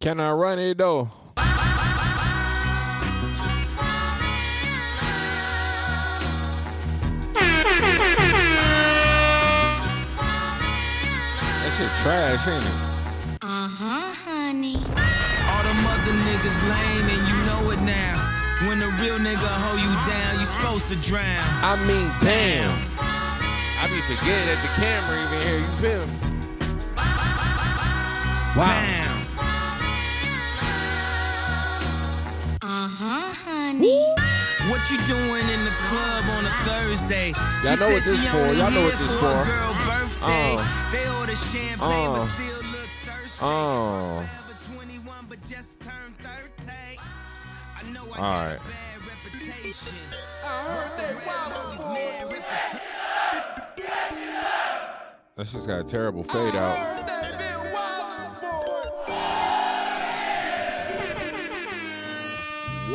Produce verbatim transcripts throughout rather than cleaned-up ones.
Can I run it though? That shit trash, ain't it? Uh-huh, honey. All the mother niggas lame and you know it now. When a real nigga hold you down, you supposed to drown. I mean, damn. I be forgetting that the camera even here, you feel me? Wow. Uh-huh, honey. What you doing in the club on a Thursday? Y'all know what this for. Y'all know what this for. Oh. They order champagne, but still look thirsty. Oh. twenty-one, but just turned thirty. I know I all right. That's just got a terrible fade out.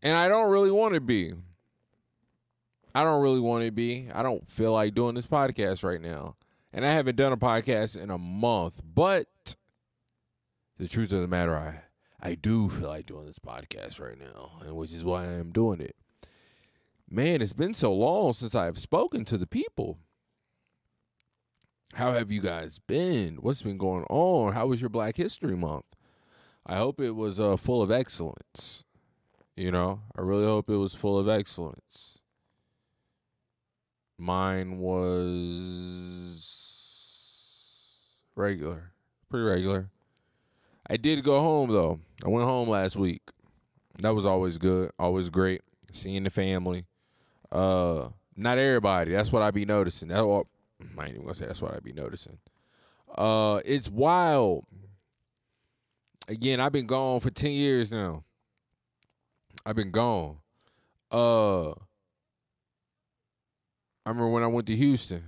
And I don't really want to be. I don't really want to be. I don't feel like doing this podcast right now. And I haven't done a podcast in a month. But the truth of the matter, I... I do feel like doing this podcast right now, and which is why I am doing it. Man, it's been so long since I have spoken to the people. How have you guys been? What's been going on? How was your Black History Month? I hope it was uh, full of excellence. You know, I really hope it was full of excellence. Mine was regular, pretty regular. I did go home, though. I went home last week. That was always good, always great, seeing the family. Uh, not everybody. That's what I be noticing. That's what, I ain't even going to say that's what I be noticing. Uh, it's wild. Again, I've been gone for ten years now. I've been gone. Uh, I remember when I went to Houston.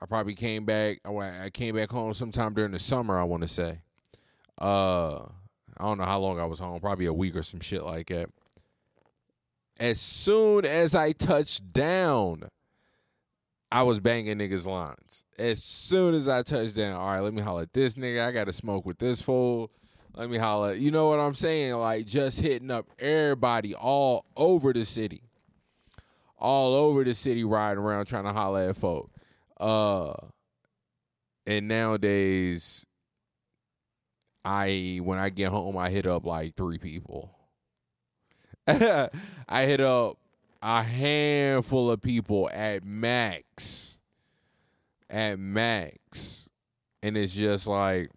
I probably came back. I came back home sometime during the summer, I want to say. Uh, I don't know how long I was home. Probably a week or some shit like that. As soon as I touched down, I was banging niggas' lines. As soon as I touched down, all right, let me holler at this nigga. I got to smoke with this fool. Let me holler. You know what I'm saying? Like, just hitting up everybody all over the city. All over the city riding around trying to holler at folk. Uh, and nowadays, I, when I get home, I hit up like three people. I hit up a handful of people at max, at max. And it's just like,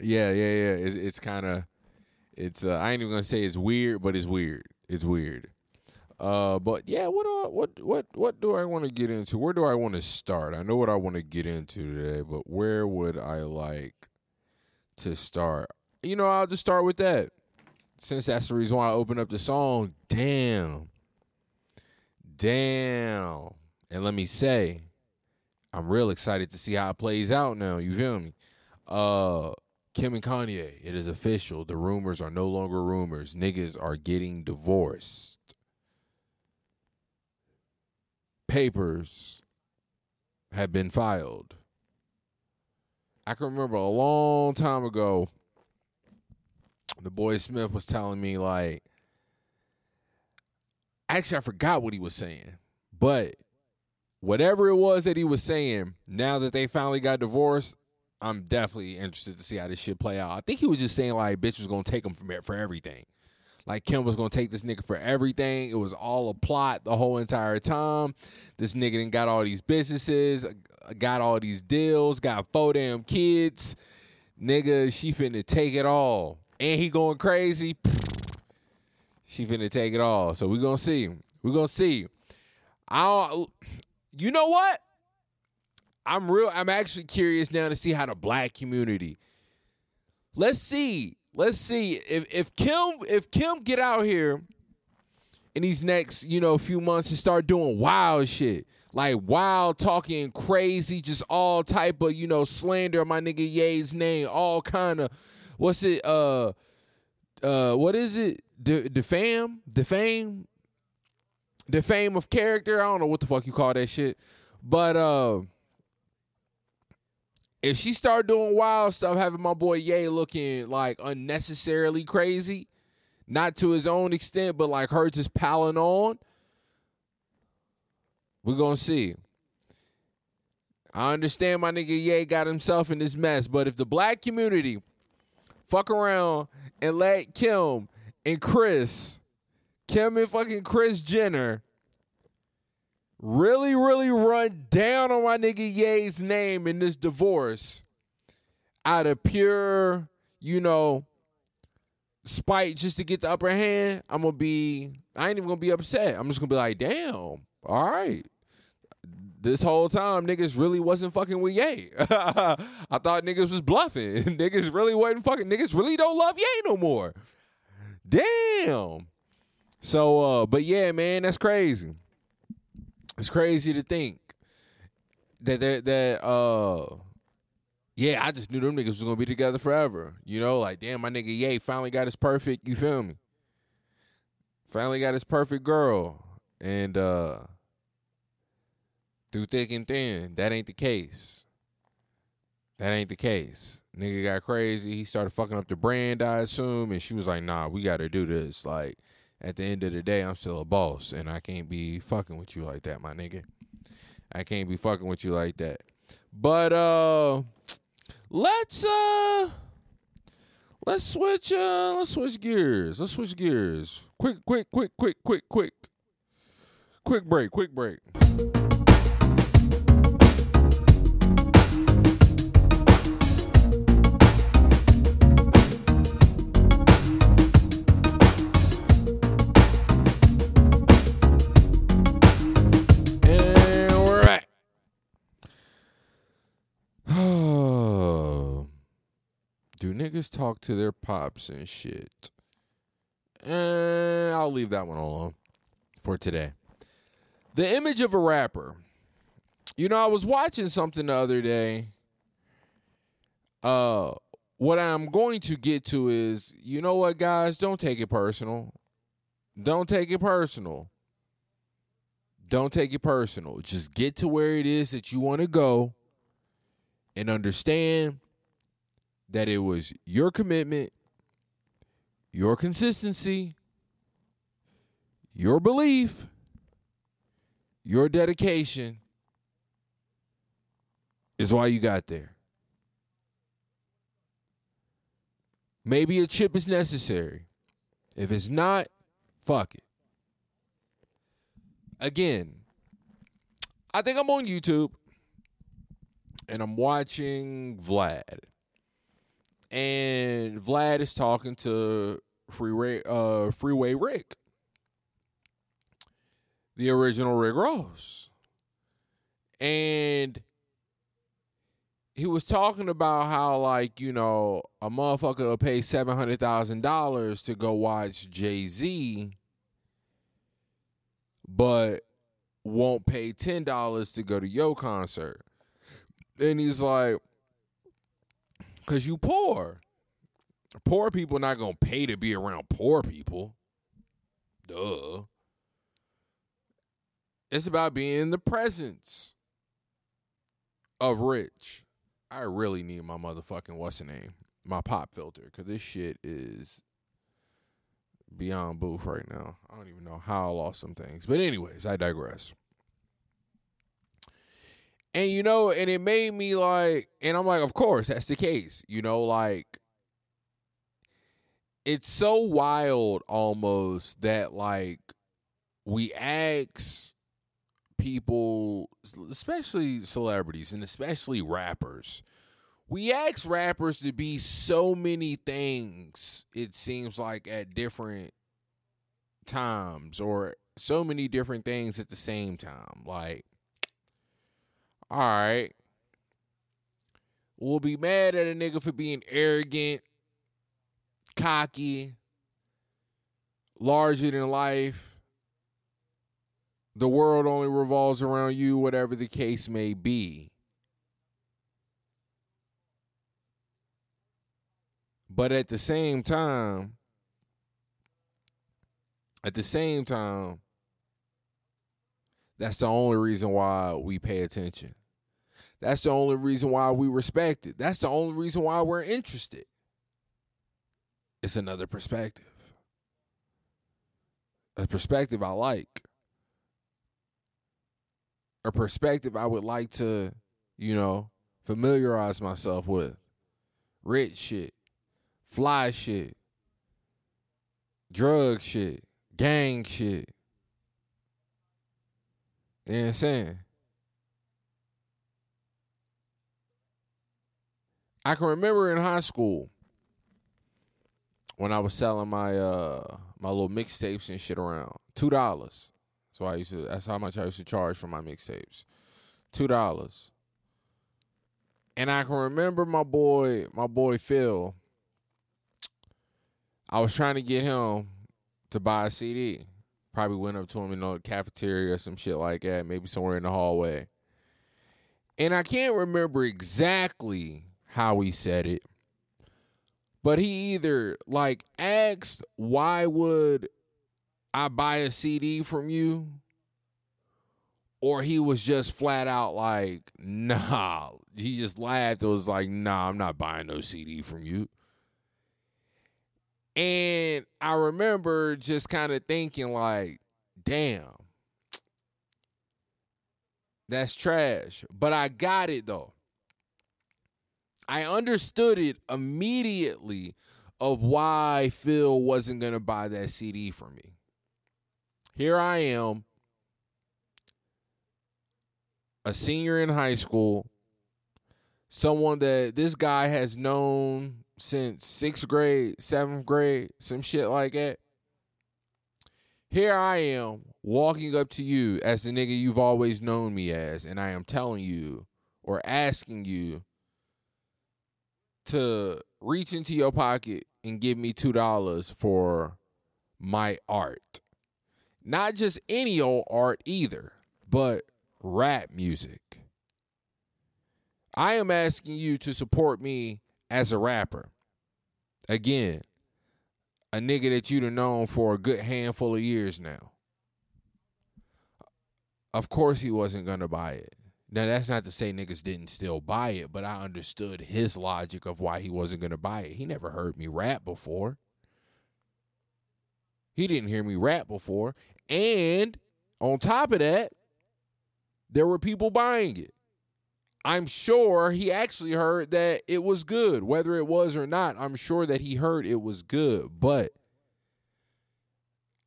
yeah, yeah, yeah. It's, it's kind of, it's, uh, I ain't even going to say it's weird, but it's weird. It's weird. Uh, but yeah, what uh, what what what do I want to get into? Where do I want to start? I know what I want to get into today, but where would I like to start? You know, I'll just start with that, since that's the reason why I opened up the song. Damn, damn, and let me say, I'm real excited to see how it plays out now. You feel me? Uh, Kim and Kanye, it is official. The rumors are no longer rumors. Niggas are getting divorced. Papers have been filed. I can remember a long time ago, the boy Smith was telling me, like, actually, I forgot what he was saying, but whatever it was that he was saying, now that they finally got divorced, I'm definitely interested to see how this shit play out. I think he was just saying, like, bitch was gonna take him from it for everything. Like, Kim was going to take this nigga for everything. It was all a plot the whole entire time. This nigga done got all these businesses, got all these deals, got four damn kids. Nigga, she finna take it all. And he going crazy. She finna take it all. So we're going to see. We're going to see. I, You know what? I'm real. I'm actually curious now to see how the black community. Let's see. Let's see if if Kim if Kim get out here in these next, you know, few months and start doing wild shit, like wild talking crazy, just all type of, you know, slander my nigga Ye's name, all kind of, what's it? Uh, uh, what is it? De- defame, defame, defame of character. I don't know what the fuck you call that shit, but uh, if she start doing wild stuff, having my boy Ye looking like unnecessarily crazy. Not to his own extent, but like her just piling on. We're going to see. I understand my nigga Ye got himself in this mess, but if the black community fuck around and let Kim and Chris, Kim and fucking Kris Jenner really, really run down on my nigga Ye's name in this divorce out of pure, you know, spite just to get the upper hand, I'm gonna be, I ain't even gonna be upset. I'm just gonna be like, damn, all right. This whole time, niggas really wasn't fucking with Ye. I thought niggas was bluffing. Niggas really wasn't fucking, niggas really don't love Ye no more. Damn. So, uh, but yeah, man, that's crazy. It's crazy to think that, that, that, uh, yeah, I just knew them niggas was gonna be together forever. You know, like, damn, my nigga Ye finally got his perfect, you feel me? Finally got his perfect girl. And uh, through thick and thin, that ain't the case. That ain't the case. Nigga got crazy. He started fucking up the brand, I assume. And she was like, nah, we gotta do this. Like, at the end of the day, I'm still a boss. And I can't be fucking with you like that, my nigga. I can't be fucking with you like that. But, uh... Let's uh let's switch uh let's switch gears. Let's switch gears. Quick, quick, quick, quick, quick, quick. Quick break, quick break. Do niggas talk to their pops and shit? And I'll leave that one alone for today. The image of a rapper. You know, I was watching something the other day. Uh, what I'm going to get to is, you know what, guys? Don't take it personal. Don't take it personal. Don't take it personal. Just get to where it is that you want to go and understand that it was your commitment, your consistency, your belief, your dedication is why you got there. Maybe a chip is necessary. If it's not, fuck it. Again, I think I'm on YouTube and I'm watching Vlad. And Vlad is talking to Freeway, uh, Freeway Rick, the original Rick Ross. And he was talking about how, like, you know, a motherfucker will pay seven hundred thousand dollars to go watch Jay-Z, but won't pay ten dollars to go to your concert. And he's like, because you poor. Poor people not going to pay to be around poor people. Duh. It's about being in the presence of rich. I really need my motherfucking, what's the name? My pop filter. Because this shit is beyond boof right now. I don't even know how I lost some things. But anyways, I digress. And, you know, and it made me like, and I'm like, of course, that's the case. You know, like, it's so wild almost that, like, we ask people, especially celebrities and especially rappers, we ask rappers to be so many things, it seems like, at different times or so many different things at the same time. Like, all right, will be mad at a nigga for being arrogant, cocky, larger than life. The world only revolves around you, whatever the case may be. But at the same time, at the same time, that's the only reason why we pay attention. That's the only reason why we respect it. That's the only reason why we're interested. It's another perspective. A perspective I like. A perspective I would like to, you know, familiarize myself with. Rich shit. Fly shit. Drug shit. Gang shit. You know what I'm saying? I can remember in high school when I was selling my uh my little mixtapes and shit around. Two dollars. So I used to that's how much I used to charge for my mixtapes. Two dollars. And I can remember my boy, my boy Phil. I was trying to get him to buy a C D. Probably went up to him in the cafeteria or some shit like that, maybe somewhere in the hallway. And I can't remember exactly how he said it, but he either like asked, why would I buy a C D from you? Or he was just flat out like, nah. He just laughed. It was like, nah, I'm not buying no C D from you. And I remember just kind of thinking like, damn, that's trash. But I got it, though. I understood it immediately of why Phil wasn't going to buy that C D for me. Here I am, a senior in high school, someone that this guy has known since sixth grade, seventh grade, some shit like that. Here I am walking up to you as the nigga you've always known me as, and I am telling you or asking you to reach into your pocket and give me two dollars for my art. Not just any old art either, but rap music. I am asking you to support me as a rapper. Again, a nigga that you'd have known for a good handful of years now. Of course he wasn't going to buy it. Now, that's not to say niggas didn't still buy it, but I understood his logic of why he wasn't going to buy it. He never heard me rap before. He didn't hear me rap before. And on top of that, there were people buying it. I'm sure he actually heard that it was good. Whether it was or not, I'm sure that he heard it was good. But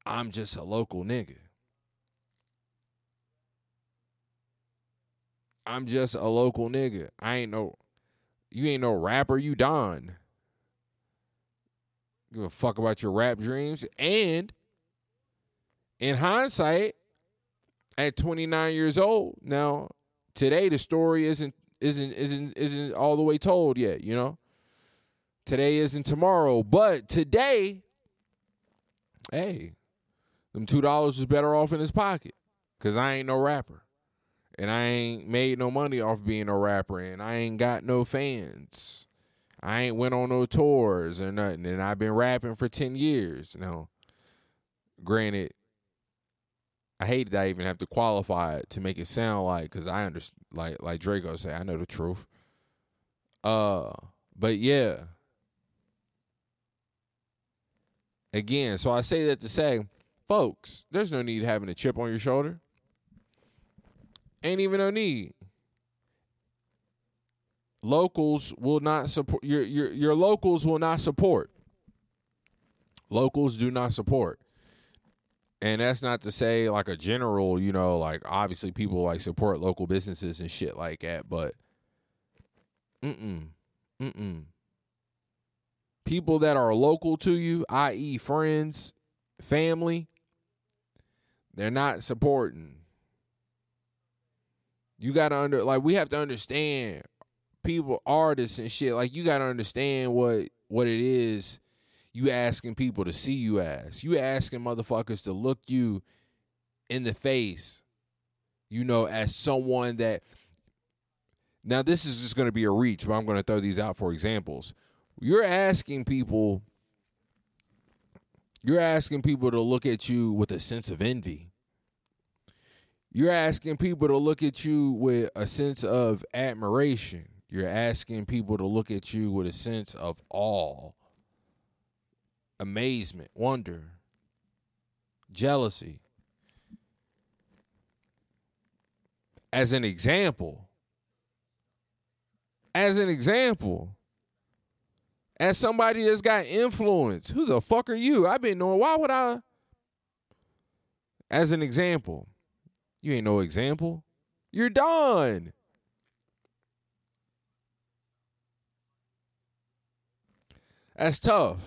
I'm just a local nigga. I'm just a local nigga. I ain't no, you ain't no rapper, you Don. Give a fuck about your rap dreams. And in hindsight, at twenty-nine years old, now, today the story isn't isn't isn't isn't all the way told yet, you know? Today isn't tomorrow, but today, hey, them two dollars was better off in his pocket, cause I ain't no rapper, and I ain't made no money off being a rapper, and I ain't got no fans, I ain't went on no tours or nothing, and I've been rapping for ten years. Now, granted, I hate that I even have to qualify it to make it sound like, because I understand, like like Draco say, I know the truth. Uh, but yeah. Again, so I say that to say, folks, there's no need having a chip on your shoulder. Ain't even no need. Locals will not support your your your locals will not support. Locals do not support. And that's not to say like a general, you know, like obviously people like support local businesses and shit like that, but mm-mm, mm-mm. People that are local to you, that is friends, family, they're not supporting. You got to under, like we have to understand people, artists and shit, like, you got to understand what what it is you asking people to see you as. You asking motherfuckers to look you in the face, you know, as someone that... Now, this is just going to be a reach, but I'm going to throw these out for examples. You're asking people... You're asking people to look at you with a sense of envy. You're asking people to look at you with a sense of admiration. You're asking people to look at you with a sense of awe, amazement, wonder, jealousy. As an example, as an example, as somebody that's got influence, who the fuck are you? I've been knowing, why would I? As an example, you ain't no example. You're done. That's tough.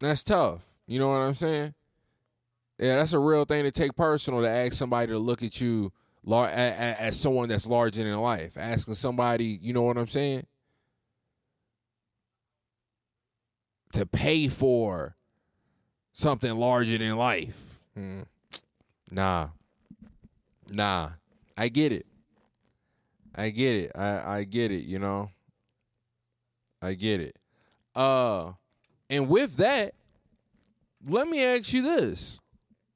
That's tough. You know what I'm saying? Yeah, that's a real thing to take personal, to ask somebody to look at you lar- as someone that's larger in life. Asking somebody, you know what I'm saying? To pay for something larger than life. Mm. Nah. Nah. I get it. I get it. I, I get it, you know. I get it. Uh, and with that, let me ask you this.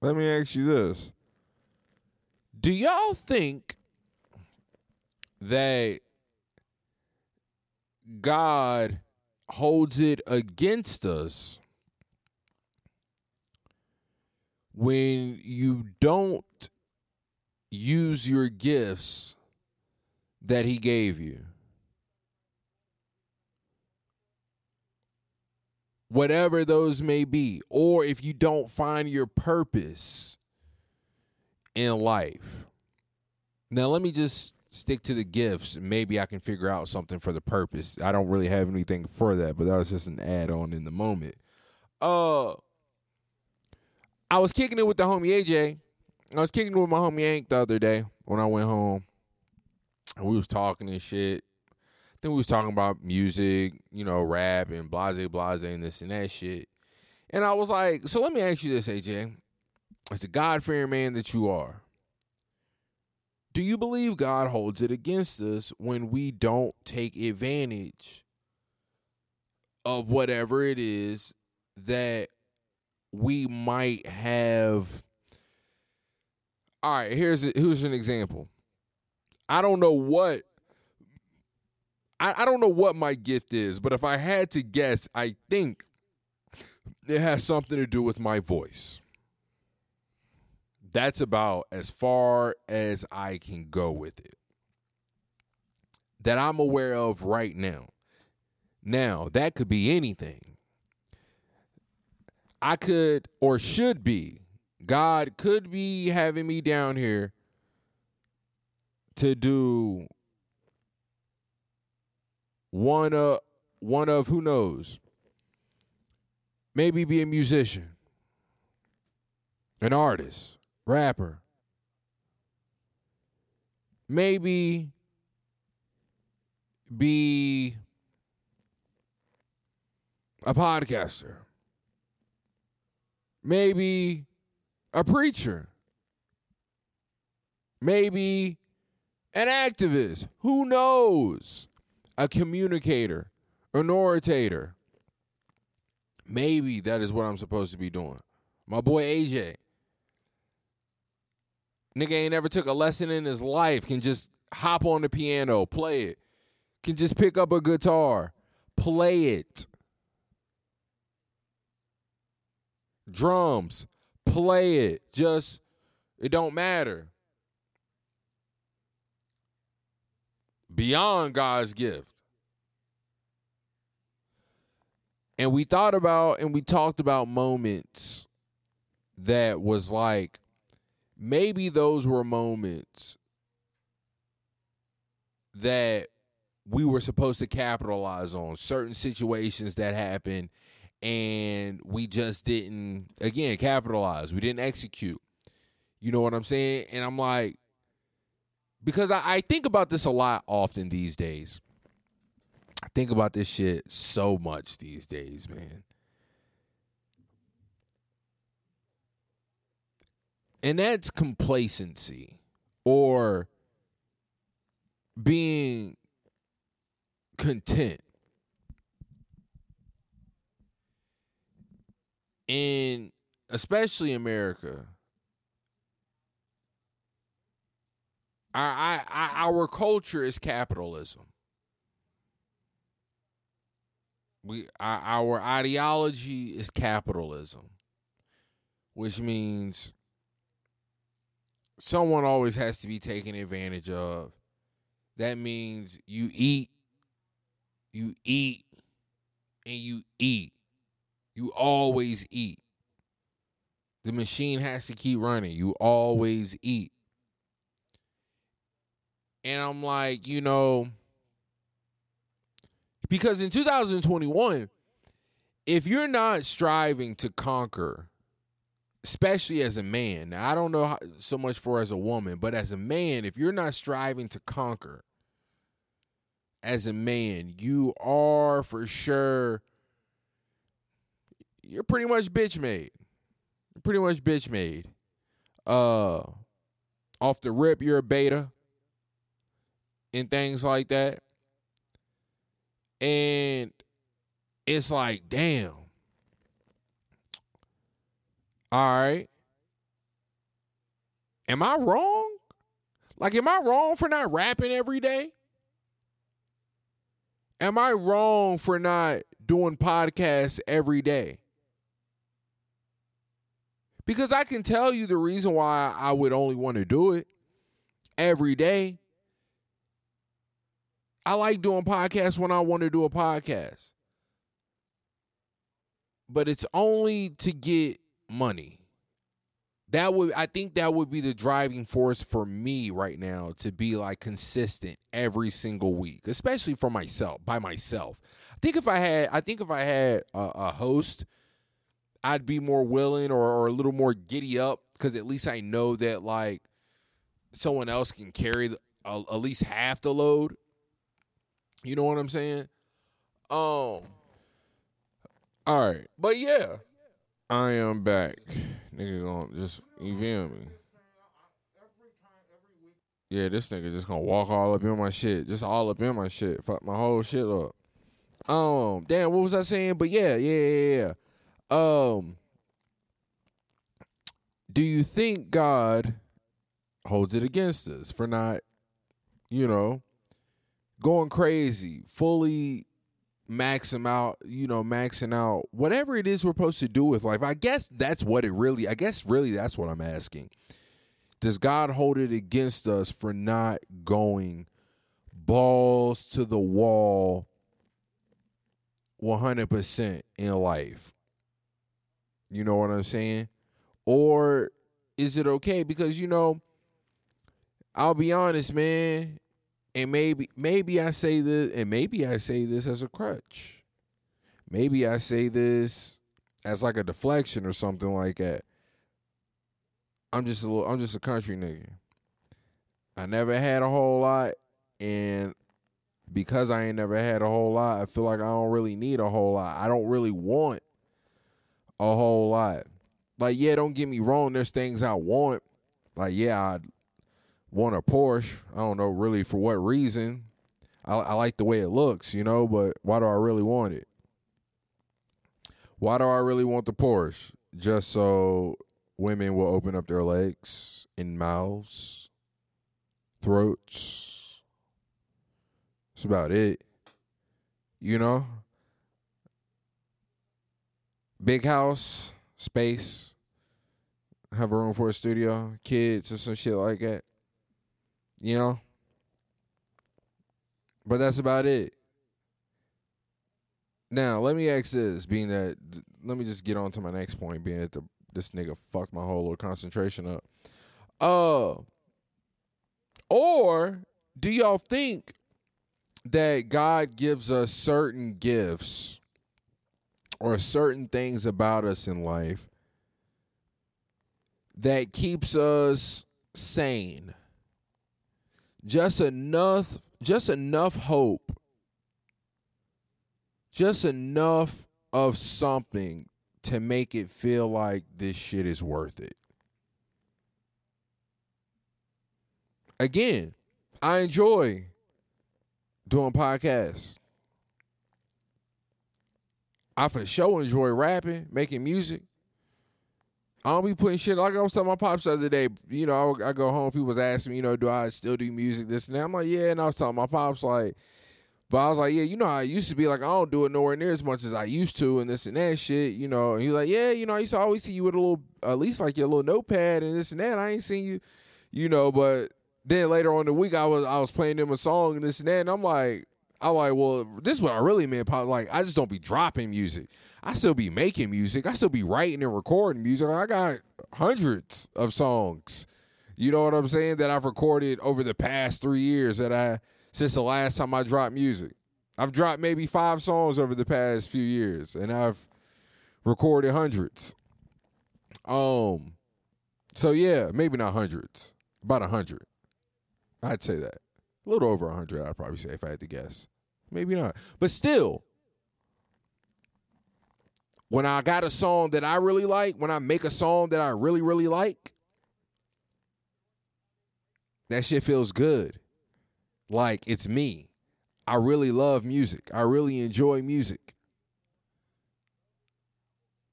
Let me ask you this. Do y'all think that God holds it against us when you don't use your gifts that he gave you? Whatever those may be, or if you don't find your purpose in life. Now, let me just stick to the gifts. Maybe I can figure out something for the purpose. I don't really have anything for that, but that was just an add-on in the moment. Uh, I was kicking it with the homie A J. I was kicking it with my homie Hank the other day when I went home. And we was talking and shit. Then we was talking about music, you know, rap and blase, blase, and this and that shit. And I was like, so let me ask you this, A J. As a God-fearing man that you are, do you believe God holds it against us when we don't take advantage of whatever it is that we might have? All right, here's a, here's an example. I don't know what I, I don't know what my gift is, but if I had to guess, I think it has something to do with my voice. That's about as far as I can go with it that I'm aware of right now. Now, that could be anything. I could or should be. God could be having me down here to do one of, one of who knows, maybe be a musician, an artist, rapper, maybe be a podcaster, maybe a preacher, maybe an activist, who knows, a communicator, an orator. Maybe that is what I'm supposed to be doing. My boy A J, nigga ain't never took a lesson in his life, can just hop on the piano, play it, can just pick up a guitar, play it, drums, play it, just, it don't matter. Beyond God's gift. And we thought about, and we talked about moments that was like, maybe those were moments that we were supposed to capitalize on, certain situations that happened, and we just didn't, again, capitalize. We didn't execute. You know what I'm saying? And I'm like, because I, I think about this a lot often these days. I think about this shit so much these days, man. And that's complacency or being content. And especially America, our, our, our culture is capitalism. We, our ideology is capitalism, which means someone always has to be taken advantage of. That means you eat, you eat, and you eat. You always eat. The machine has to keep running. You always eat. And I'm like, you know, because in two thousand twenty-one, if you're not striving to conquer, especially as a man, now I don't know how, so much for as a woman, but as a man, if you're not striving to conquer as a man, you are for sure, you're pretty much bitch made. You're pretty much bitch made. Uh, off the rip, you're a beta and things like that. And it's like, damn. All right. Am I wrong? Like, am I wrong for not rapping every day? Am I wrong for not doing podcasts every day? Because I can tell you the reason why I would only want to do it every day. I like doing podcasts when I want to do a podcast. But it's only to get money. That would, I think that would be the driving force for me right now to be like consistent every single week, especially for myself, by myself. I think if I had, I think if I had a, a host, I'd be more willing or, or a little more giddy up because at least I know that like someone else can carry the, uh, at least half the load. You know what I'm saying? Um, all right. But, yeah, I am back. Nigga gonna just, you feel me? Yeah, this nigga just gonna walk all up in my shit. Just all up in my shit. Fuck my whole shit up. Um, damn, what was I saying? But, yeah, yeah, yeah, yeah. Um, do you think God holds it against us for not, you know, going crazy, fully maxing out, you know, maxing out, whatever it is we're supposed to do with life? I guess that's what it really, I guess really that's what I'm asking. Does God hold it against us for not going balls to the wall one hundred percent in life? You know what I'm saying? Or is it okay? Because, you know, I'll be honest, man. And maybe maybe I say this, and maybe I say this as a crutch. Maybe I say this as like a deflection or something like that. I'm just a little, I'm just a country nigga. I never had a whole lot, and because I ain't never had a whole lot, I feel like I don't really need a whole lot. I don't really want a whole lot. Like, yeah, don't get me wrong, there's things I want. Like, yeah, I'd want a Porsche. I don't know really for what reason. I, I like the way it looks, you know, but why do I really want it? Why do I really want the Porsche? Just so women will open up their legs and mouths, throats. That's about it. You know? Big house, space, have a room for a studio, kids or some shit like that. You know, but that's about it. Now, let me ask this, being that, let me just get on to my next point, being that the, this nigga fucked my whole little concentration up. Uh, or do y'all think that God gives us certain gifts or certain things about us in life that keeps us sane? just enough, just enough hope, just enough of something to make it feel like this shit is worth it. Again, I enjoy doing podcasts. I for sure enjoy rapping, making music. I don't be putting shit, like I was telling my pops the other day, you know, I, I go home, people was asking me, you know, do I still do music, this and that? I'm like, yeah, and I was telling my pops, like, but I was like, yeah, you know how I used to be, like, I don't do it nowhere near as much as I used to and this and that shit, you know. And he's like, yeah, you know, I used to always see you with a little, at least like your little notepad and this and that. I ain't seen you, you know, but then later on in the week, I was I was playing them a song and this and that, and I'm like, I'm like, well, this is what I really meant, Pop. Like, I just don't be dropping music. I still be making music. I still be writing and recording music. I got hundreds of songs, you know what I'm saying, that I've recorded over the past three years that I, since the last time I dropped music. I've dropped maybe five songs over the past few years, and I've recorded hundreds. Um, so, yeah, maybe not hundreds, about a hundred. I'd say that. A little over a hundred, I'd probably say, if I had to guess. Maybe not. But still, when I got a song that I really like, when I make a song that I really, really like, that shit feels good. Like, it's me. I really love music. I really enjoy music.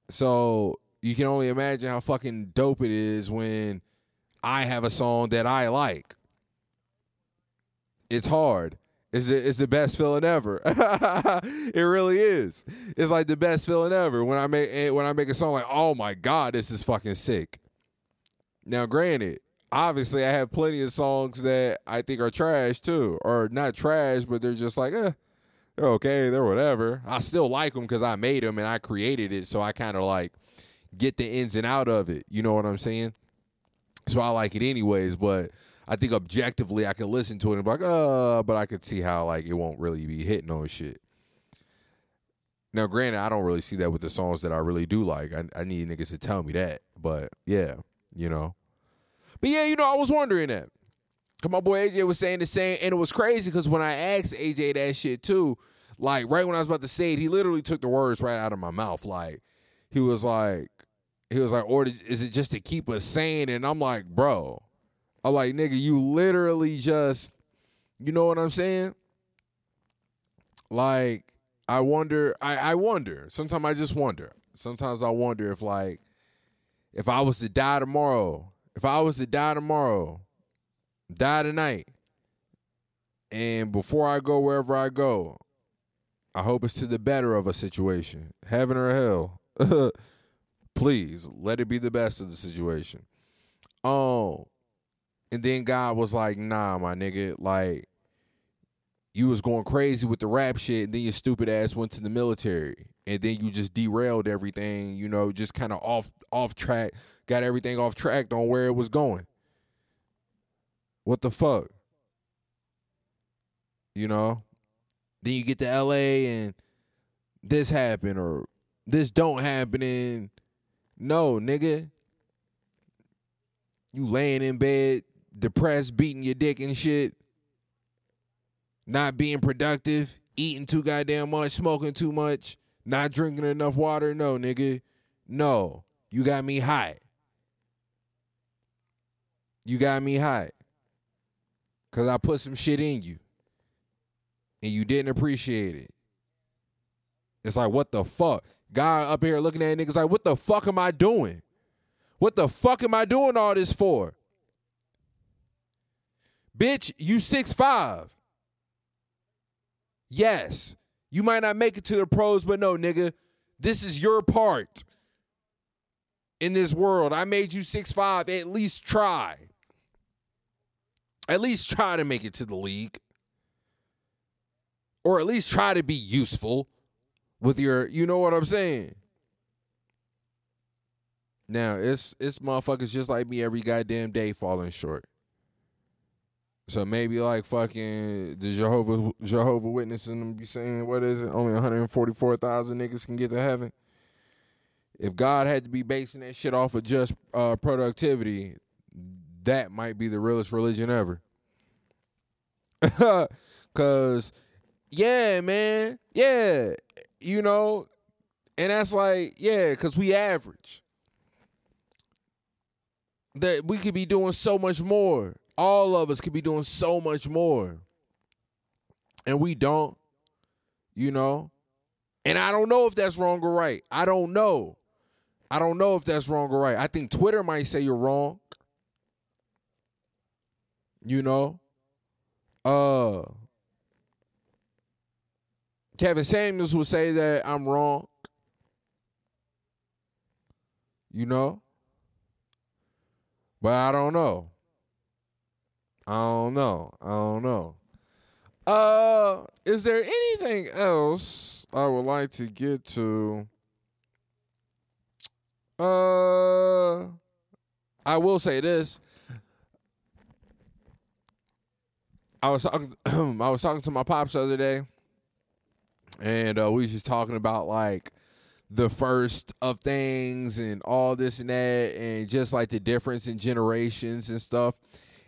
So, you can only imagine how fucking dope it is when I have a song that I like. It's hard. It's the, it's the best feeling ever. It really is. It's like the best feeling ever when I make when I make a song like, oh my God, this is fucking sick. Now, granted, obviously I have plenty of songs that I think are trash too, or not trash, but they're just like, eh, they're okay, they're whatever. I still like them because I made them and I created it, so I kind of like get the ins and out of it. You know what I'm saying? So I like it anyways, but I think objectively I could listen to it and be like, uh, but I could see how like it won't really be hitting on shit. Now, granted, I don't really see that with the songs that I really do like. I, I need niggas to tell me that. But yeah, you know. But yeah, you know, I was wondering that. Cause my boy A J was saying the same, and it was crazy because when I asked A J that shit too, like right when I was about to say it, he literally took the words right out of my mouth. Like he was like, he was like, or is it just to keep us sane? And I'm like, bro. I'm like, nigga, you literally just, you know what I'm saying? Like, I wonder, I, I wonder. Sometimes I just wonder. Sometimes I wonder if, like, if I was to die tomorrow, if I was to die tomorrow, die tonight, and before I go wherever I go, I hope it's to the better of a situation, heaven or hell. Please, let it be the best of the situation. Oh. And then God was like, nah, my nigga, like, you was going crazy with the rap shit, and then your stupid ass went to the military, and then you just derailed everything, you know, just kind of off off track, got everything off track on where it was going. What the fuck? You know? Then you get to L A, and this happened, or this don't happen, and no, nigga. You laying in bed, depressed, beating your dick and shit, not being productive, eating too goddamn much, smoking too much, not drinking enough water. No, nigga. No. You got me high. You got me high. Because I put some shit in you. And you didn't appreciate it. It's like, what the fuck? God up here looking at niggas like, what the fuck am I doing? What the fuck am I doing all this for? Bitch, you six five. Yes, you might not make it to the pros, but no, nigga, this is your part in this world. I made you six five. At least try. At least try to make it to the league. Or at least try to be useful with your, you know what I'm saying? Now, it's it's motherfuckers just like me every goddamn day falling short. So maybe like fucking the Jehovah Jehovah Witness and them be saying, what is it? Only one hundred forty-four thousand niggas can get to heaven. If God had to be basing that shit off of just uh, productivity, that might be the realest religion ever. Cause yeah, man, yeah, you know, and that's like, yeah, cause we average. That we could be doing so much more. All of us could be doing so much more. And we don't, you know. And I don't know if that's wrong or right. I don't know. I don't know if that's wrong or right. I think Twitter might say you're wrong. You know. Uh, Kevin Samuels will say that I'm wrong. You know. But I don't know. I don't know. I don't know. Uh, is there anything else I would like to get to? Uh, I will say this. I was talking, I was talking to my pops the other day, and uh, we was just talking about like the first of things and all this and that, and just like the difference in generations and stuff.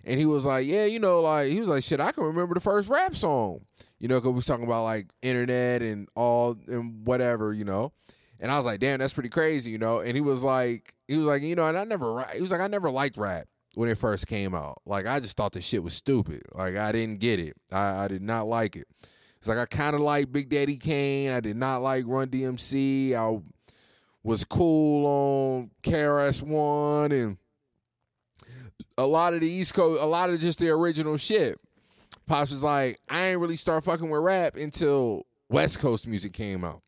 And he was like, yeah, you know, like, he was like, shit, I can remember the first rap song, you know, because we was talking about, like, internet and all and whatever, you know. And I was like, damn, that's pretty crazy, you know. And he was like, he was like, you know, and I never, he was like, I never liked rap when it first came out. Like, I just thought the shit was stupid. Like, I didn't get it. I, I did not like it. It's like, I kind of liked Big Daddy Kane. I did not like Run D M C. I was cool on K R S One and a lot of the East Coast, a lot of just the original shit. Pops was like, I ain't really start fucking with rap until West Coast music came out.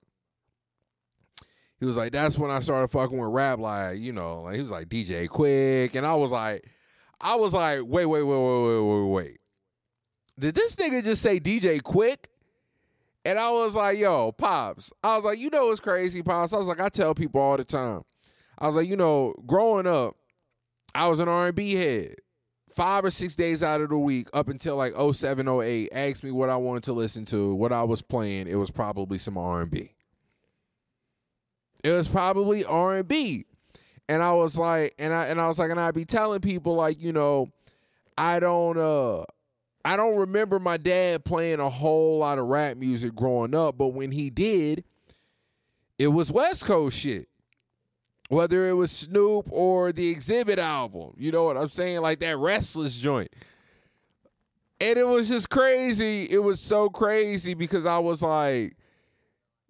He was like, that's when I started fucking with rap. Like, you know, like he was like D J Quick. And I was like, I was like, wait, wait, wait, wait, wait, wait, wait. Did this nigga just say D J Quick? And I was like, yo, Pops. I was like, you know what's crazy, Pops? I was like, I tell people all the time. I was like, you know, growing up, I was an R and B head five or six days out of the week up until like oh seven, oh eight. Asked me what I wanted to listen to, what I was playing. It was probably some R and B. It was probably R and B. And I was like, and I and I was like, and I'd be telling people like, you know, I don't uh I don't remember my dad playing a whole lot of rap music growing up, but when he did, it was West Coast shit. Whether it was Snoop or the Exhibit album. You know what I'm saying? Like that Restless joint. And it was just crazy. It was so crazy because I was like,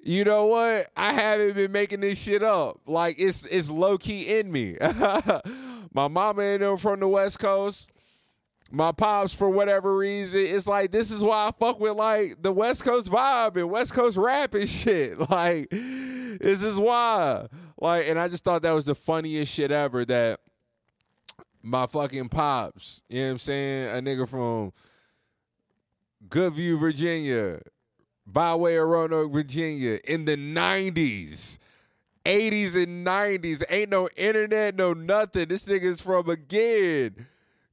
you know what? I haven't been making this shit up. Like it's it's low-key in me. My mama ain't no from the West Coast. My pops, for whatever reason, it's like, this is why I fuck with, like, the West Coast vibe and West Coast rap and shit. Like, this is why. Like, and I just thought that was the funniest shit ever that my fucking pops, you know what I'm saying, a nigga from Goodview, Virginia, Byway of Roanoke, Virginia, in the nineties, eighties and nineties, ain't no internet, no nothing. This nigga's from, again,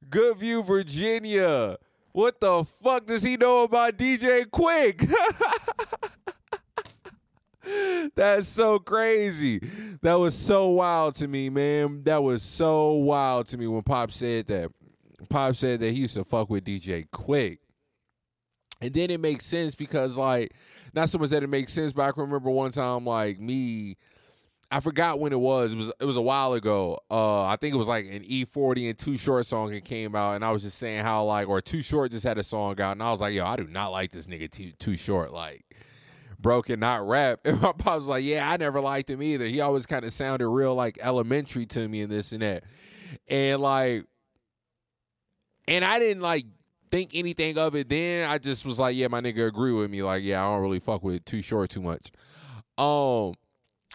Goodview, Virginia. What the fuck does he know about D J Quick? That's so crazy. That was so wild to me, man. That was so wild to me when Pop said that. Pop said that he used to fuck with D J Quick. And then it makes sense because, like, not so much that it makes sense, but I can remember one time, like, me... I forgot when it was. It was it was a while ago. Uh, I think it was like an E forty and Too Short song that came out, and I was just saying how like, or Too Short just had a song out, and I was like, yo, I do not like this nigga Too, too Short. Like, bro cannot rap. And my pops was like, yeah, I never liked him either. He always kind of sounded real like elementary to me and this and that. And like, and I didn't like think anything of it then. I just was like, yeah, my nigga agree with me. Like, yeah, I don't really fuck with Too Short too much. Um...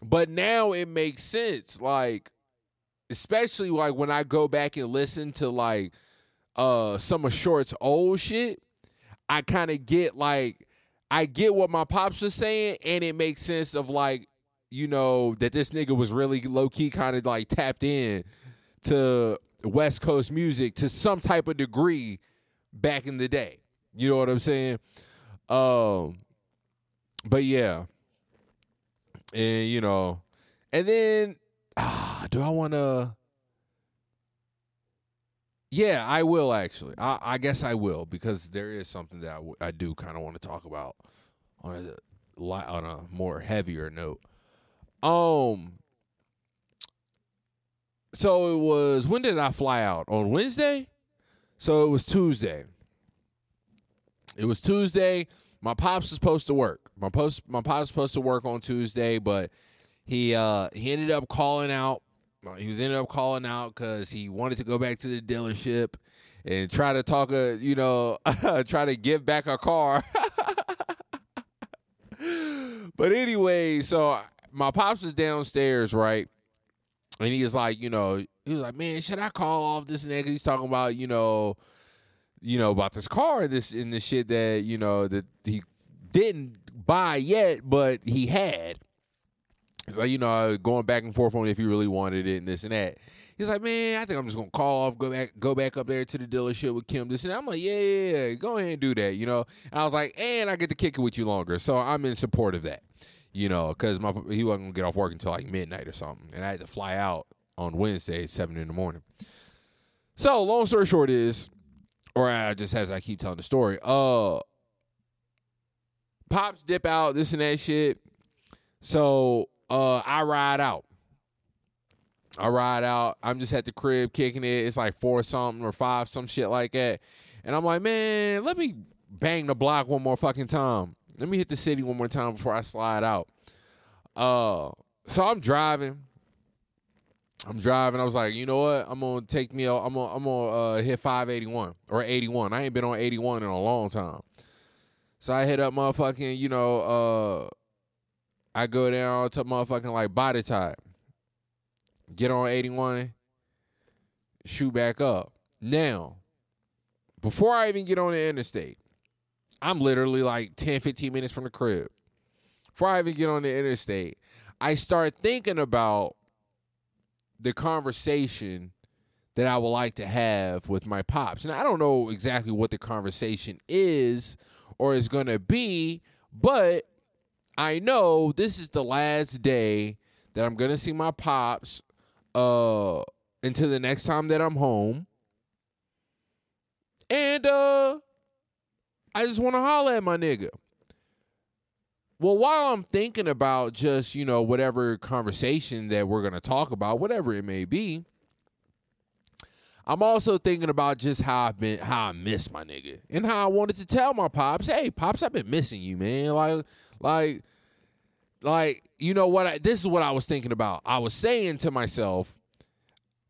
But now it makes sense, like, especially, like, when I go back and listen to, like, uh, some of Short's old shit, I kind of get, like, I get what my pops are saying, and it makes sense of, like, you know, that this nigga was really low-key kind of, like, tapped in to West Coast music to some type of degree back in the day. You know what I'm saying? Um, but, yeah. And, you know, and then, ah, do I want to, Yeah, I will actually. I, I guess I will, because there is something that I, w- I do kind of want to talk about on a on a more heavier note. Um. So it was, when did I fly out? On Wednesday? So it was Tuesday. It was Tuesday. My pops is supposed to work. My post, my pops is supposed to work on Tuesday, but he uh, he ended up calling out. He was ended up calling out because he wanted to go back to the dealership and try to talk, a, you know, try to give back a car. But anyway, so my pops is downstairs, right? And he was like, you know, he was like, man, should I call off this nigga? He's talking about, you know, you know, about this car, this and this shit that, you know, that he didn't buy yet, but he had. He's like, you know, going back and forth on if he really wanted it and this and that. He's like, man, I think I'm just gonna call off, go back, go back up there to the dealership with Kim. This and that. I'm like, yeah, yeah, yeah, go ahead and do that, you know. And I was like, and I get to kick it with you longer, so I'm in support of that, you know, because my he wasn't gonna get off work until like midnight or something, and I had to fly out on Wednesday at seven in the morning. So long story short is, or I just as I keep telling the story, uh, pops dip out, this and that shit. So. Uh, I ride out. I ride out. I'm just at the crib kicking it. It's like four something or five, some shit like that. And I'm like, man, let me bang the block one more fucking time. Let me hit the city one more time before I slide out. Uh, so I'm driving. I'm driving. I was like, you know what? I'm gonna take me. A, I'm gonna. I'm gonna uh, hit five eighty-one or eighty-one. I ain't been on eighty-one in a long time. So I hit up motherfucking, you know. Uh, I go down to motherfucking like Body Type, get on eighty-one, shoot back up. Now, before I even get on the interstate, I'm literally like ten, fifteen minutes from the crib. Before I even get on the interstate, I start thinking about the conversation that I would like to have with my pops. And I don't know exactly what the conversation is or is going to be, but I know this is the last day that I'm going to see my pops uh, until the next time that I'm home. And uh, I just want to holler at my nigga. Well, while I'm thinking about just, you know, whatever conversation that we're going to talk about, whatever it may be, I'm also thinking about just how I've been, how I miss my nigga and how I wanted to tell my pops, hey, pops, I've been missing you, man. Like, like, like, you know what? I, this is what I was thinking about. I was saying to myself,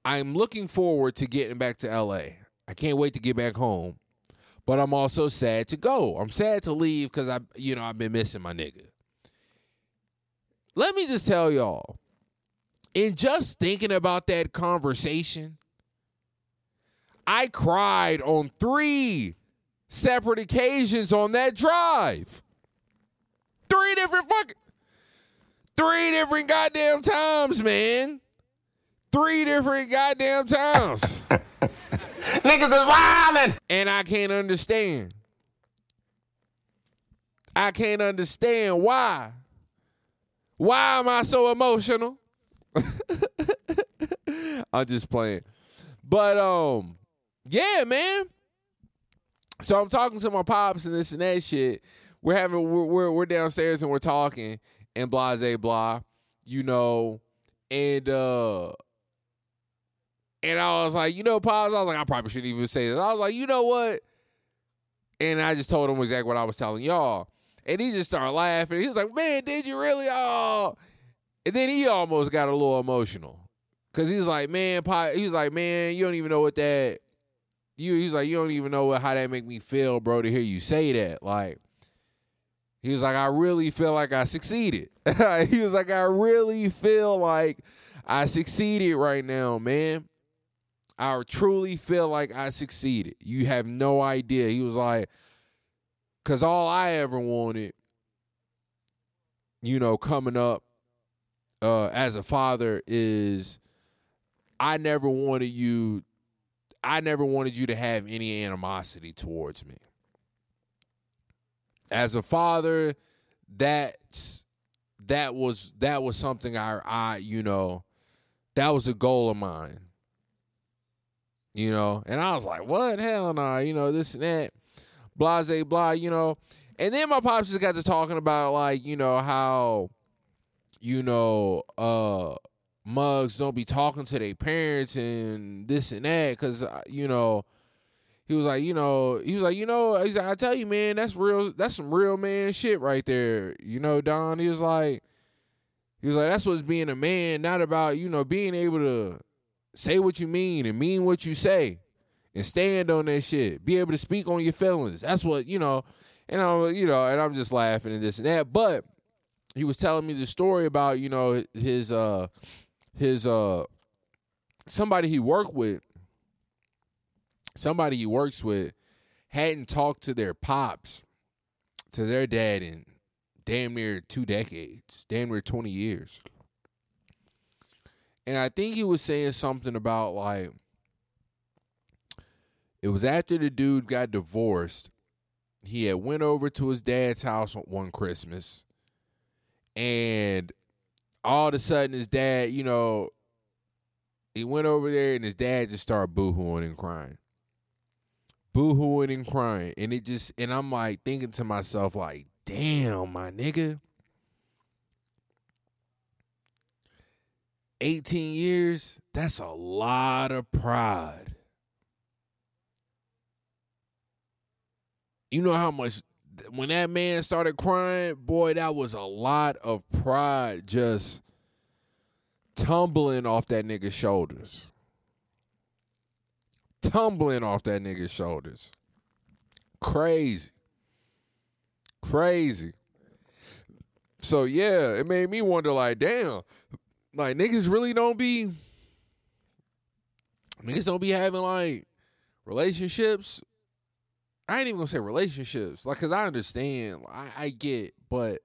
I'm looking forward to getting back to L A. I can't wait to get back home, but I'm also sad to go. I'm sad to leave because I, you know, I've been missing my nigga. Let me just tell y'all, in just thinking about that conversation, I cried on three separate occasions on that drive. Three different fucking, three different goddamn times, man. Three different goddamn times. Niggas is wildin'. And I can't understand. I can't understand why. Why am I so emotional? I'm just playing. But, um, yeah, man. So I'm talking to my pops and this and that shit. We're having we're, we're we're downstairs and we're talking and blah blah blah, you know, and uh, and I was like, you know, pops, I was like, I probably shouldn't even say this. I was like, you know what? And I just told him exactly what I was telling y'all, and he just started laughing. He was like, man, did you really? Oh, and then he almost got a little emotional because he was like, man, pop, he was like, man, you don't even know what that you. He was like, you don't even know what, how that make me feel, bro, to hear you say that, like. He was like, I really feel like I succeeded. He was like, I really feel like I succeeded right now, man. I truly feel like I succeeded. You have no idea. He was like, because all I ever wanted, you know, coming up uh, as a father is I never wanted you, I never wanted you to have any animosity towards me. As a father, that's that was that was something I I you know, that was a goal of mine. you know. And I was like, what? Hell no, nah, you know, this and that, blase, blah, you know. And then my pops just got to talking about, like, you know, how, you know, uh, mugs don't be talking to their parents and this and that, because, you know, he was like, you know, he was like, you know, he's like, I tell you, man, that's real. That's some real man shit right there. You know, Don, he was like, he was like, that's what's being a man, not about, you know, being able to say what you mean and mean what you say and stand on that shit. Be able to speak on your feelings. That's what, you know, and I'm, you know, and I'm just laughing and this and that. But he was telling me the story about, you know, his, uh, his, uh, somebody he worked with. Somebody he works with hadn't talked to their pops, to their dad, in damn near two decades, damn near twenty years. And I think he was saying something about, like, it was after the dude got divorced. He had went over to his dad's house one Christmas, and all of a sudden his dad, you know, he went over there and his dad just started boo-hooing and crying. Boo-hooing and crying. And it just, and I'm like thinking to myself, like, damn, my nigga. eighteen years, that's a lot of pride. You know how much, when that man started crying, boy, that was a lot of pride just tumbling off that nigga's shoulders. Tumbling off that nigga's shoulders. Crazy. Crazy. So, yeah, it made me wonder, like, damn, like, niggas really don't be, niggas don't be having, like, relationships. I ain't even gonna say relationships, like, because I understand, I, I get, but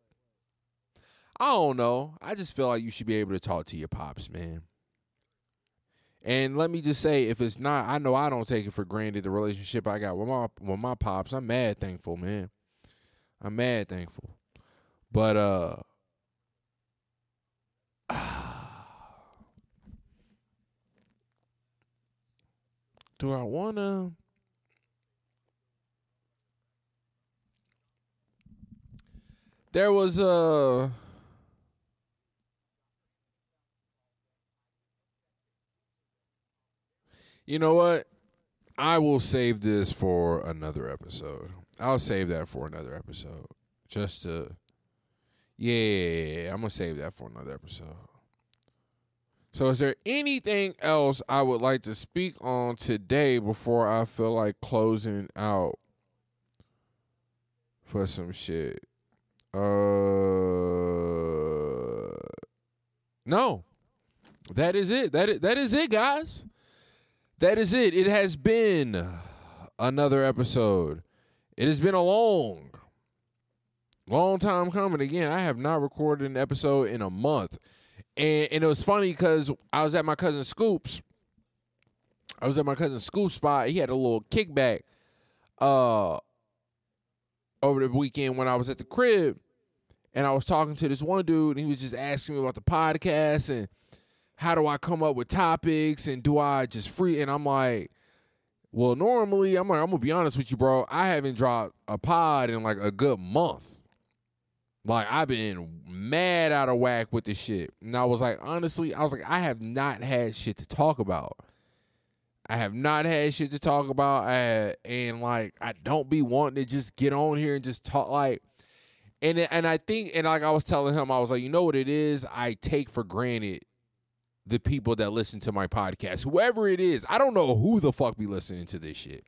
I don't know. I just feel like you should be able to talk to your pops, man. And let me just say, if it's not, I know I don't take it for granted, the relationship I got with my with my pops. I'm mad thankful, man. I'm mad thankful. But uh, do I wanna? There was a. You know what? I will save this for another episode. I'll save that for another episode. Just to... Yeah, I'm going to save that for another episode. So is there anything else I would like to speak on today before I feel like closing out for some shit? Uh, No. That is it. That is, that is it, guys. That is it. It has been another episode. It has been a long, long time coming. Again, I have not recorded an episode in a month. And and it was funny because I was at my cousin Scoop's. I was at my cousin Scoop's spot. He had a little kickback uh, over the weekend when I was at the crib. And I was talking to this one dude, and he was just asking me about the podcast and how do I come up with topics and do I just free? And I'm like, well, normally I'm like, I'm gonna be honest with you, bro. I haven't dropped a pod in like a good month. Like I've been mad out of whack with this shit. And I was like, honestly, I was like, I have not had shit to talk about. I have not had shit to talk about. I had, and like, I don't be wanting to just get on here and just talk like, and, and I think, and like I was telling him, I was like, you know what it is? I take for granted the people that listen to my podcast, whoever it is. I don't know who the fuck be listening to this shit.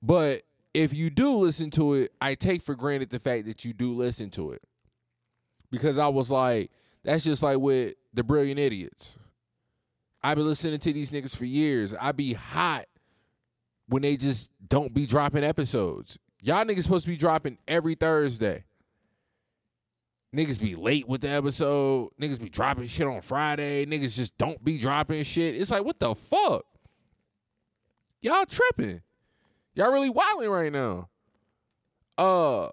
But if you do listen to it, I take for granted the fact that you do listen to it. Because I was like, that's just like with the Brilliant Idiots. I've been listening to these niggas for years. I be hot when they just don't be dropping episodes. Y'all niggas supposed to be dropping every Thursday. Niggas be late with the episode. Niggas be dropping shit on Friday. Niggas just don't be dropping shit. It's like, what the fuck? Y'all tripping. Y'all really wilding right now. Uh,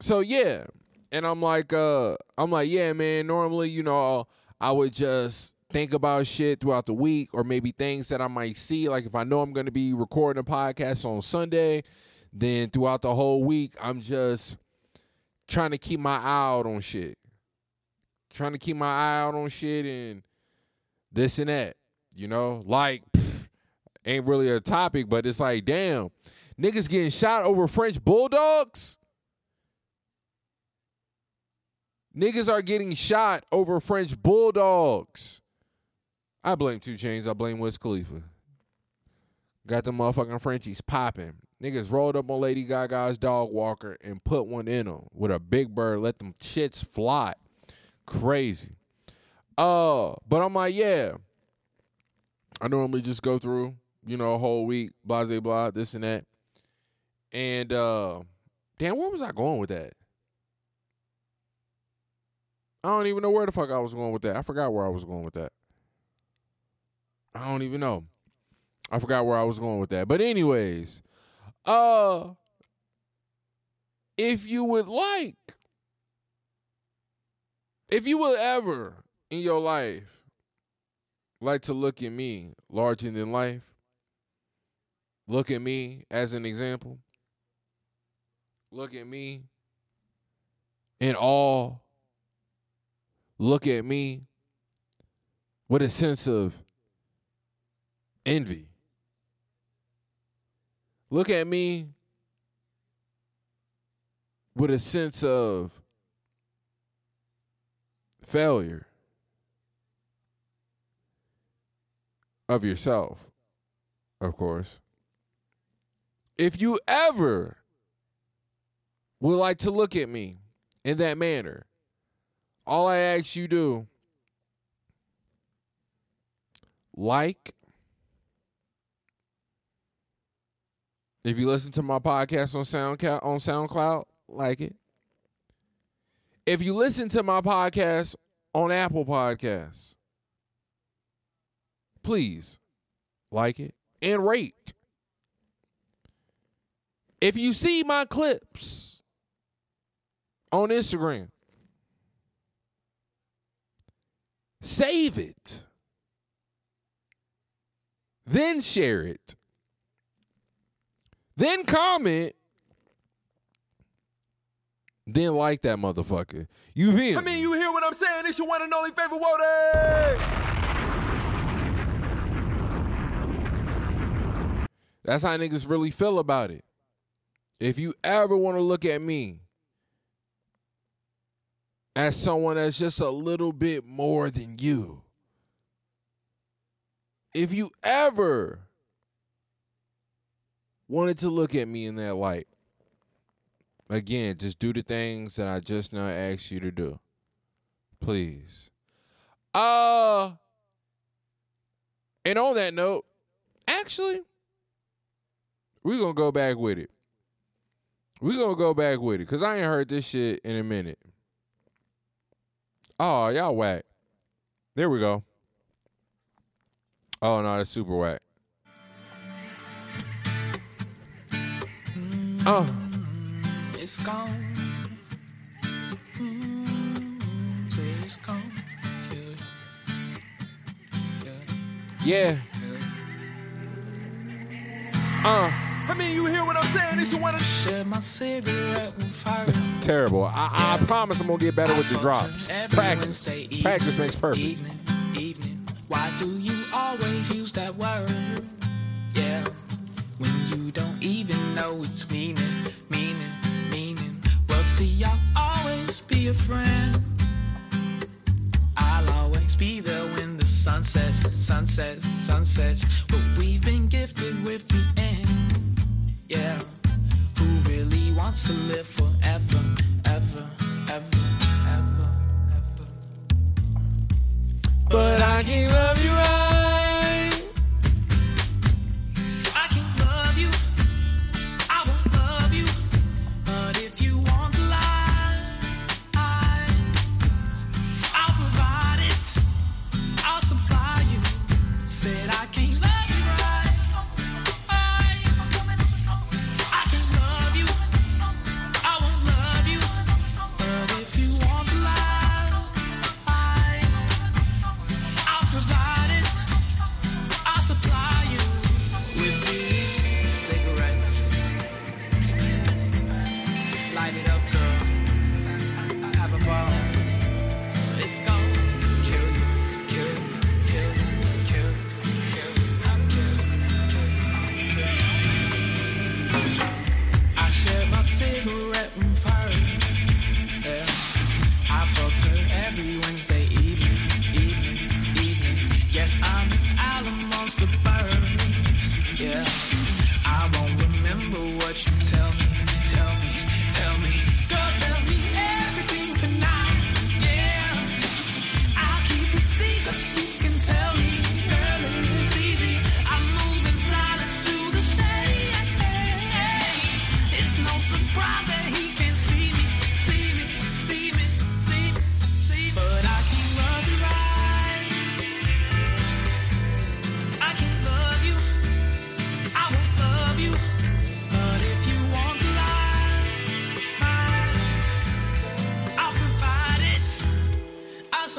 so yeah. And I'm like, uh, I'm like, yeah, man, normally, you know, I would just think about shit throughout the week, or maybe things that I might see. Like if I know I'm going to be recording a podcast on Sunday, then throughout the whole week, I'm just trying to keep my eye out on shit. Trying to keep my eye out on shit and this and that, you know? Like, pff, ain't really a topic, but it's like, damn, niggas getting shot over French bulldogs? Niggas are getting shot over French bulldogs. I blame two Chainz. I blame Wiz Khalifa. Got the motherfucking Frenchies popping. Niggas rolled up on Lady Gaga's dog walker and put one in them with a big bird. Let them shits fly. Crazy. Uh, but I'm like, yeah. I normally just go through, you know, a whole week, blah, blah, blah, this and that. And, uh, damn, where was I going with that? I don't even know where the fuck I was going with that. I forgot where I was going with that. I don't even know. I forgot where I was going with that. But anyways, uh, if you would like, if you will ever in your life like to look at me larger than life, look at me as an example, look at me in awe, look at me with a sense of envy, look at me with a sense of failure of yourself, of course. If you ever would like to look at me in that manner, all I ask you do, like, if you listen to my podcast on SoundCloud, on SoundCloud, like it. If you listen to my podcast on Apple Podcasts, please like it and rate. If you see my clips on Instagram, save it. Then share it. Then comment. Then like that motherfucker. You hear me? I mean, you hear what I'm saying? It's your one and only favorite Woody. That's how niggas really feel about it. If you ever want to look at me as someone that's just a little bit more than you, if you ever wanted to look at me in that light, again, just do the things that I just now asked you to do. Please. Uh, and on that note, actually, we're going to go back with it. We're going to go back with it because I ain't heard this shit in a minute. Oh, y'all whack. There we go. Oh, no, that's super whack. Oh. It's gone. Mm-hmm. So it's gone. Yeah. Yeah. Yeah. Uh. I mean, you hear what I'm saying? If you want to share my cigarette with fire. Terrible. I, yeah. I promise I'm going to get better I with the drops. Practice. Evening, Practice makes perfect. Evening, evening. Why do you always use that word? Yeah. When you don't even know its meaning. See, I'll always be a friend. I'll always be there when the sun sets, sun sets, sun sets. But we've been gifted with the end. Yeah. Who really wants to live forever, ever, ever, ever, ever? But I can't love you right. I can't love you. I won't love you. But if you want.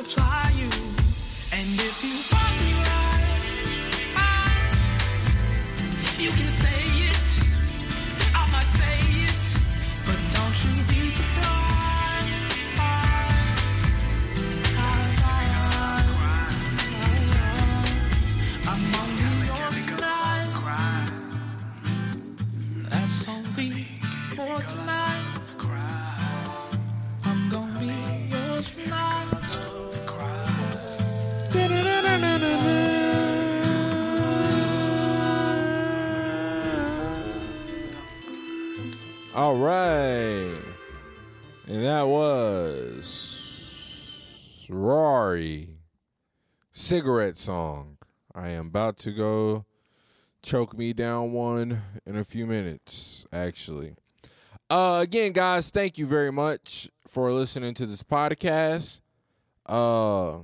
supply you. And if you want me right, I, you can say it, I might say it, but don't you be surprised. I'm only yours tonight. That's only for tonight. I'm gonna be yours tonight. All right, and that was Rory, Cigarette Song. I am about to go choke me down one in a few minutes, actually. Uh, again, guys, thank you very much for listening to this podcast. Uh,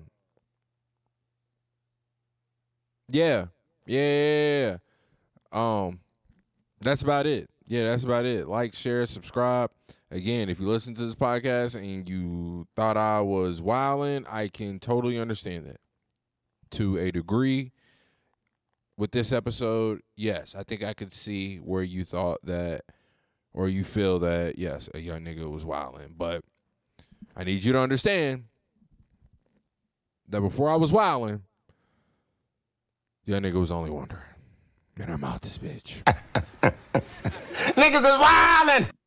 yeah, yeah, um, that's about it. Yeah, that's about it. Like, share, subscribe. Again, if you listen to this podcast and you thought I was wilding, I can totally understand that to a degree. With this episode, yes, I think I could see where you thought that, or you feel that, yes, a young nigga was wilding. But I need you to understand that before I was wilding, young nigga was only wondering. Man, I'm out this bitch. Niggas is wildin'!